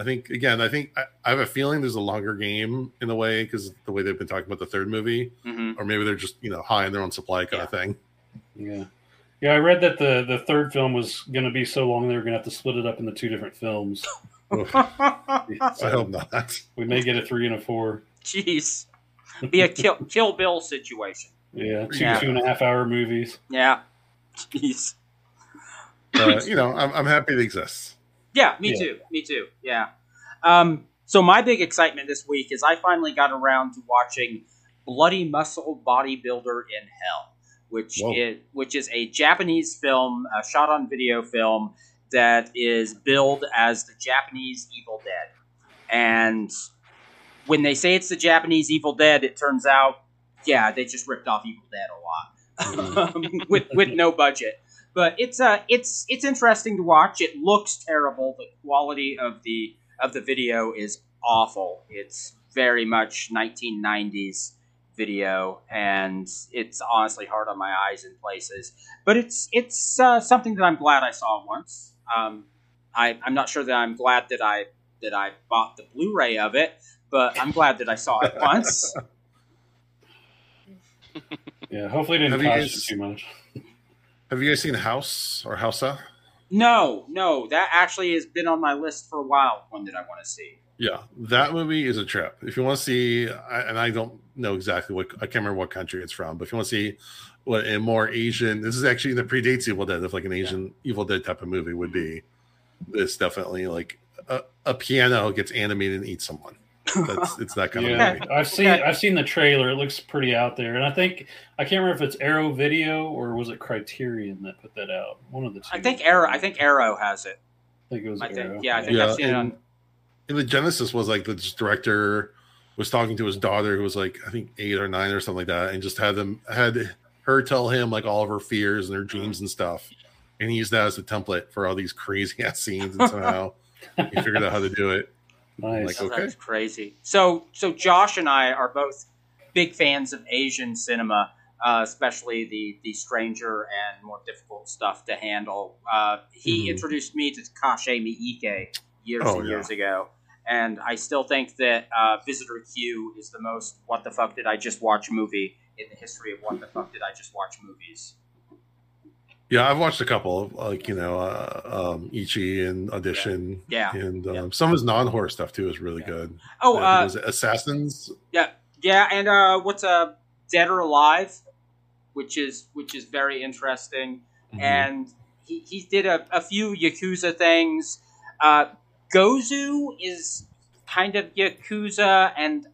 I have a feeling there's a longer game in a way, because the way they've been talking about the third movie, or maybe they're just high on their own supply kind of thing. Yeah. Yeah, I read that the third film was going to be so long they were going to have to split it up into two different films. So I hope not. We may get a 3 and a 4. Jeez. It'd be a Kill Bill situation. Yeah, two and a half hour movies. Yeah. Jeez. I'm happy it exists. Yeah, me too. Yeah. So my big excitement this week is I finally got around to watching Bloody Muscle Bodybuilder in Hell, which is a Japanese film, a shot-on-video film that is billed as the Japanese Evil Dead. And when they say it's the Japanese Evil Dead, it turns out, they just ripped off Evil Dead a lot with no budget. But it's interesting to watch. It looks terrible. The quality of the video is awful. It's very much 1990s. Video, and it's honestly hard on my eyes in places, but it's something that I'm glad I saw once. I'm not sure that I'm glad that I bought the Blu-ray of it, but I'm glad that I saw it once. Yeah, hopefully it didn't cost you too much. Have you guys seen House or Hausa? No, that actually has been on my list for a while. One that I want to see. Yeah, that movie is a trip. If you want to see, and I don't know exactly I can't remember what country it's from, but if you want to see what a more Asian, this is actually that predates Evil Dead, if like an Asian Evil Dead type of movie would be, it's definitely like a piano gets animated and eats someone. It's that kind of movie. I've seen the trailer. It looks pretty out there, and I think I can't remember if it's Arrow Video or was it Criterion that put that out. One of the two. I think Arrow has it. I think it was Arrow. I've seen it on. And the genesis was like the director was talking to his daughter, who was like I think 8 or 9 or something like that, and just had her tell him like all of her fears and her dreams and stuff, and he used that as a template for all these crazy ass scenes, and somehow he figured out how to do it. Nice, like, okay. That's crazy. So Josh and I are both big fans of Asian cinema, especially the stranger and more difficult stuff to handle. He introduced me to Takashi Miike years ago. And I still think that Visitor Q is the most what the fuck did I just watch movie in the history of what the fuck did I just watch movies. Yeah, I've watched a couple, like, Ichi and Audition. Yeah. And some of his non-horror stuff, too, is really good. Oh, was it Assassins? Yeah. Yeah, and what's Dead or Alive, which is very interesting. Mm-hmm. And he did a few Yakuza things. Gozu is kind of Yakuza and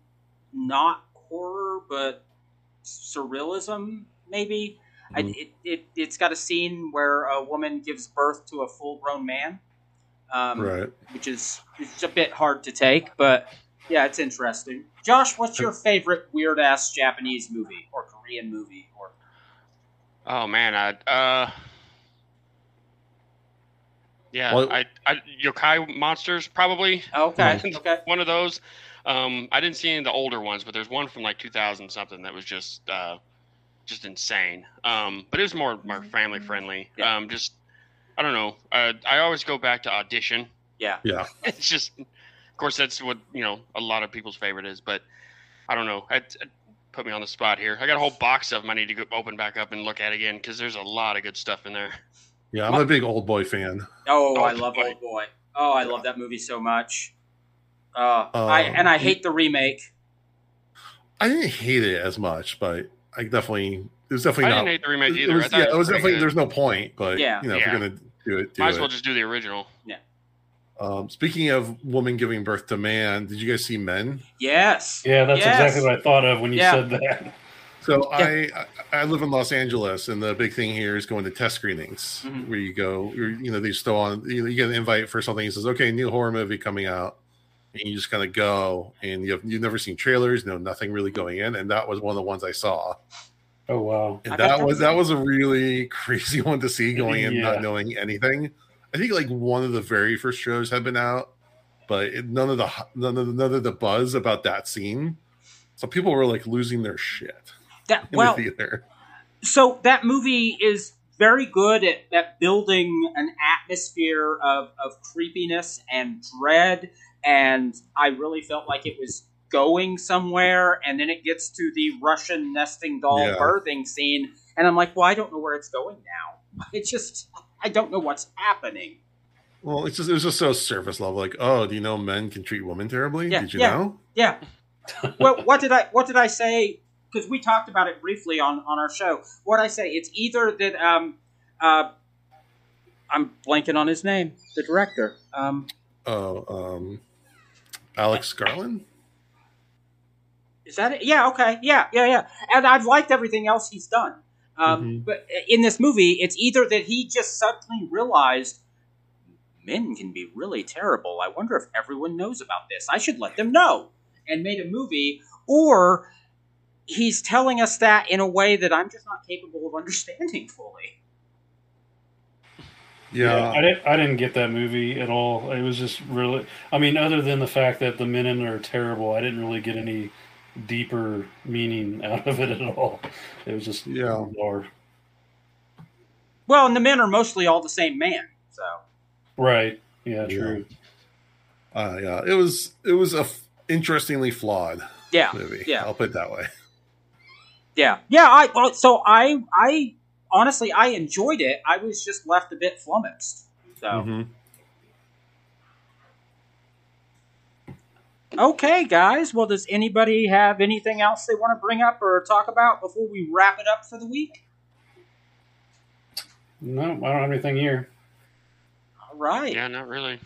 not horror, but surrealism, maybe. Mm-hmm. It's got a scene where a woman gives birth to a full-grown man, which is it's a bit hard to take, but yeah, it's interesting. Josh, what's your favorite weird-ass Japanese movie or Korean movie? Or oh, man, yeah, well, I yokai monsters probably. Okay. One of those. I didn't see any of the older ones, but there's one from like 2000 something that was just insane. But it was more family friendly. Yeah. I don't know. I always go back to Audition. Yeah. Yeah. It's just, of course, that's what a lot of people's favorite is. But I don't know. I put me on the spot here. I got a whole box of them I need to open back up and look at again because there's a lot of good stuff in there. Yeah, I'm a big Oldboy fan. Oh, I love Oldboy. Oh, I love that movie so much. I hate the remake. I didn't hate it as much, but I didn't hate the remake either. It was definitely good. There's no point, but if you're gonna do it, might as well just do the original. Yeah. Speaking of woman giving birth to man, did you guys see Men? Yes. Yeah, that's exactly what I thought of when you said that. So I live in Los Angeles, and the big thing here is going to test screenings, where you go, they just throw on, you get an invite for something. He says, okay, new horror movie coming out. and you just kind of go, and you've never seen trailers, no nothing really going in, and that was one of the ones I saw. Oh wow! And that was a really crazy one to see going in, not knowing anything. I think like one of the very first shows had been out, but none of the buzz about that scene. So people were like losing their shit in the theater. So that movie is very good at building an atmosphere of creepiness and dread, and I really felt like it was going somewhere, and then it gets to the Russian nesting doll birthing scene, and I'm like, well, I don't know where it's going now. I don't know what's happening. Well, it was just so surface level, like, oh, do you know men can treat women terribly? Yeah, did you know? Yeah. Well, what did I say? Because we talked about it briefly on our show. What I say, it's either that I'm blanking on his name, the director. Alex Garland? Is that it? Yeah, okay. Yeah. And I've liked everything else he's done. But in this movie, it's either that he just suddenly realized men can be really terrible. I wonder if everyone knows about this. I should let them know, and made a movie. Or he's telling us that in a way that I'm just not capable of understanding fully. Yeah, I didn't get that movie at all. It was just really... I mean, other than the fact that the men in it are terrible, I didn't really get any deeper meaning out of it at all. It was just bizarre. Well, and the men are mostly all the same man, so... Right. Yeah, true. Yeah, it was a interestingly flawed movie. Yeah. I'll put it that way. Yeah. Yeah, I honestly, I enjoyed it. I was just left a bit flummoxed. So. Okay, guys. Well, does anybody have anything else they want to bring up or talk about before we wrap it up for the week? No, I don't have anything here. All right. Yeah, not really.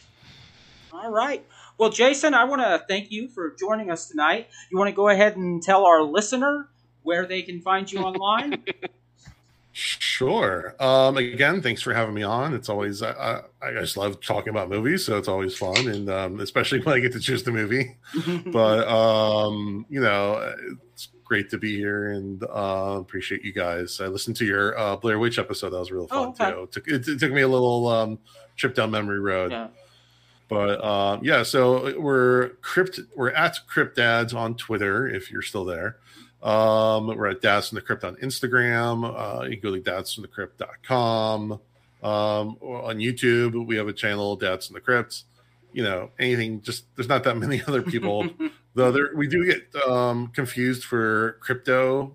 All right. Well, Jason, I want to thank you for joining us tonight. You want to go ahead and tell our listener where they can find you online? Sure. Again, thanks for having me on. It's always, I just love talking about movies, so it's always fun, and especially when I get to choose the movie. But, you know, it's great to be here, and appreciate you guys. I listened to your Blair Witch episode. That was really fun, too. It took me a little trip down memory road. Yeah. But, so we're at Crypt Dads on Twitter, if you're still there. We're at Dads from the Crypt on Instagram. You can go to dadsfromthecrypt.com. On YouTube, we have a channel, Dads from the Crypt. You know, anything, just there's not that many other people. Though we do get confused for crypto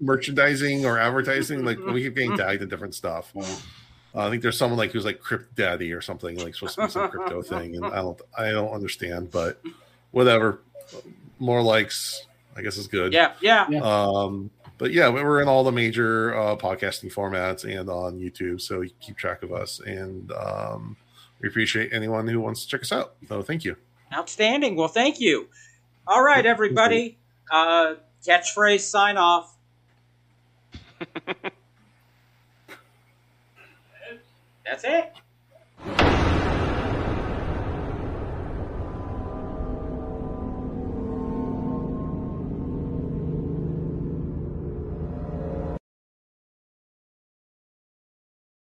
merchandising or advertising. Like, we keep getting tagged in different stuff. I think there's someone like who's like Crypt Daddy or something, like supposed to be some crypto thing, and I don't understand, but whatever. More likes, I guess, is good. Yeah. But yeah, we're in all the major podcasting formats and on YouTube, so you keep track of us, and we appreciate anyone who wants to check us out. So thank you. Outstanding. Well, thank you. All right, everybody. Catchphrase sign off. That's it.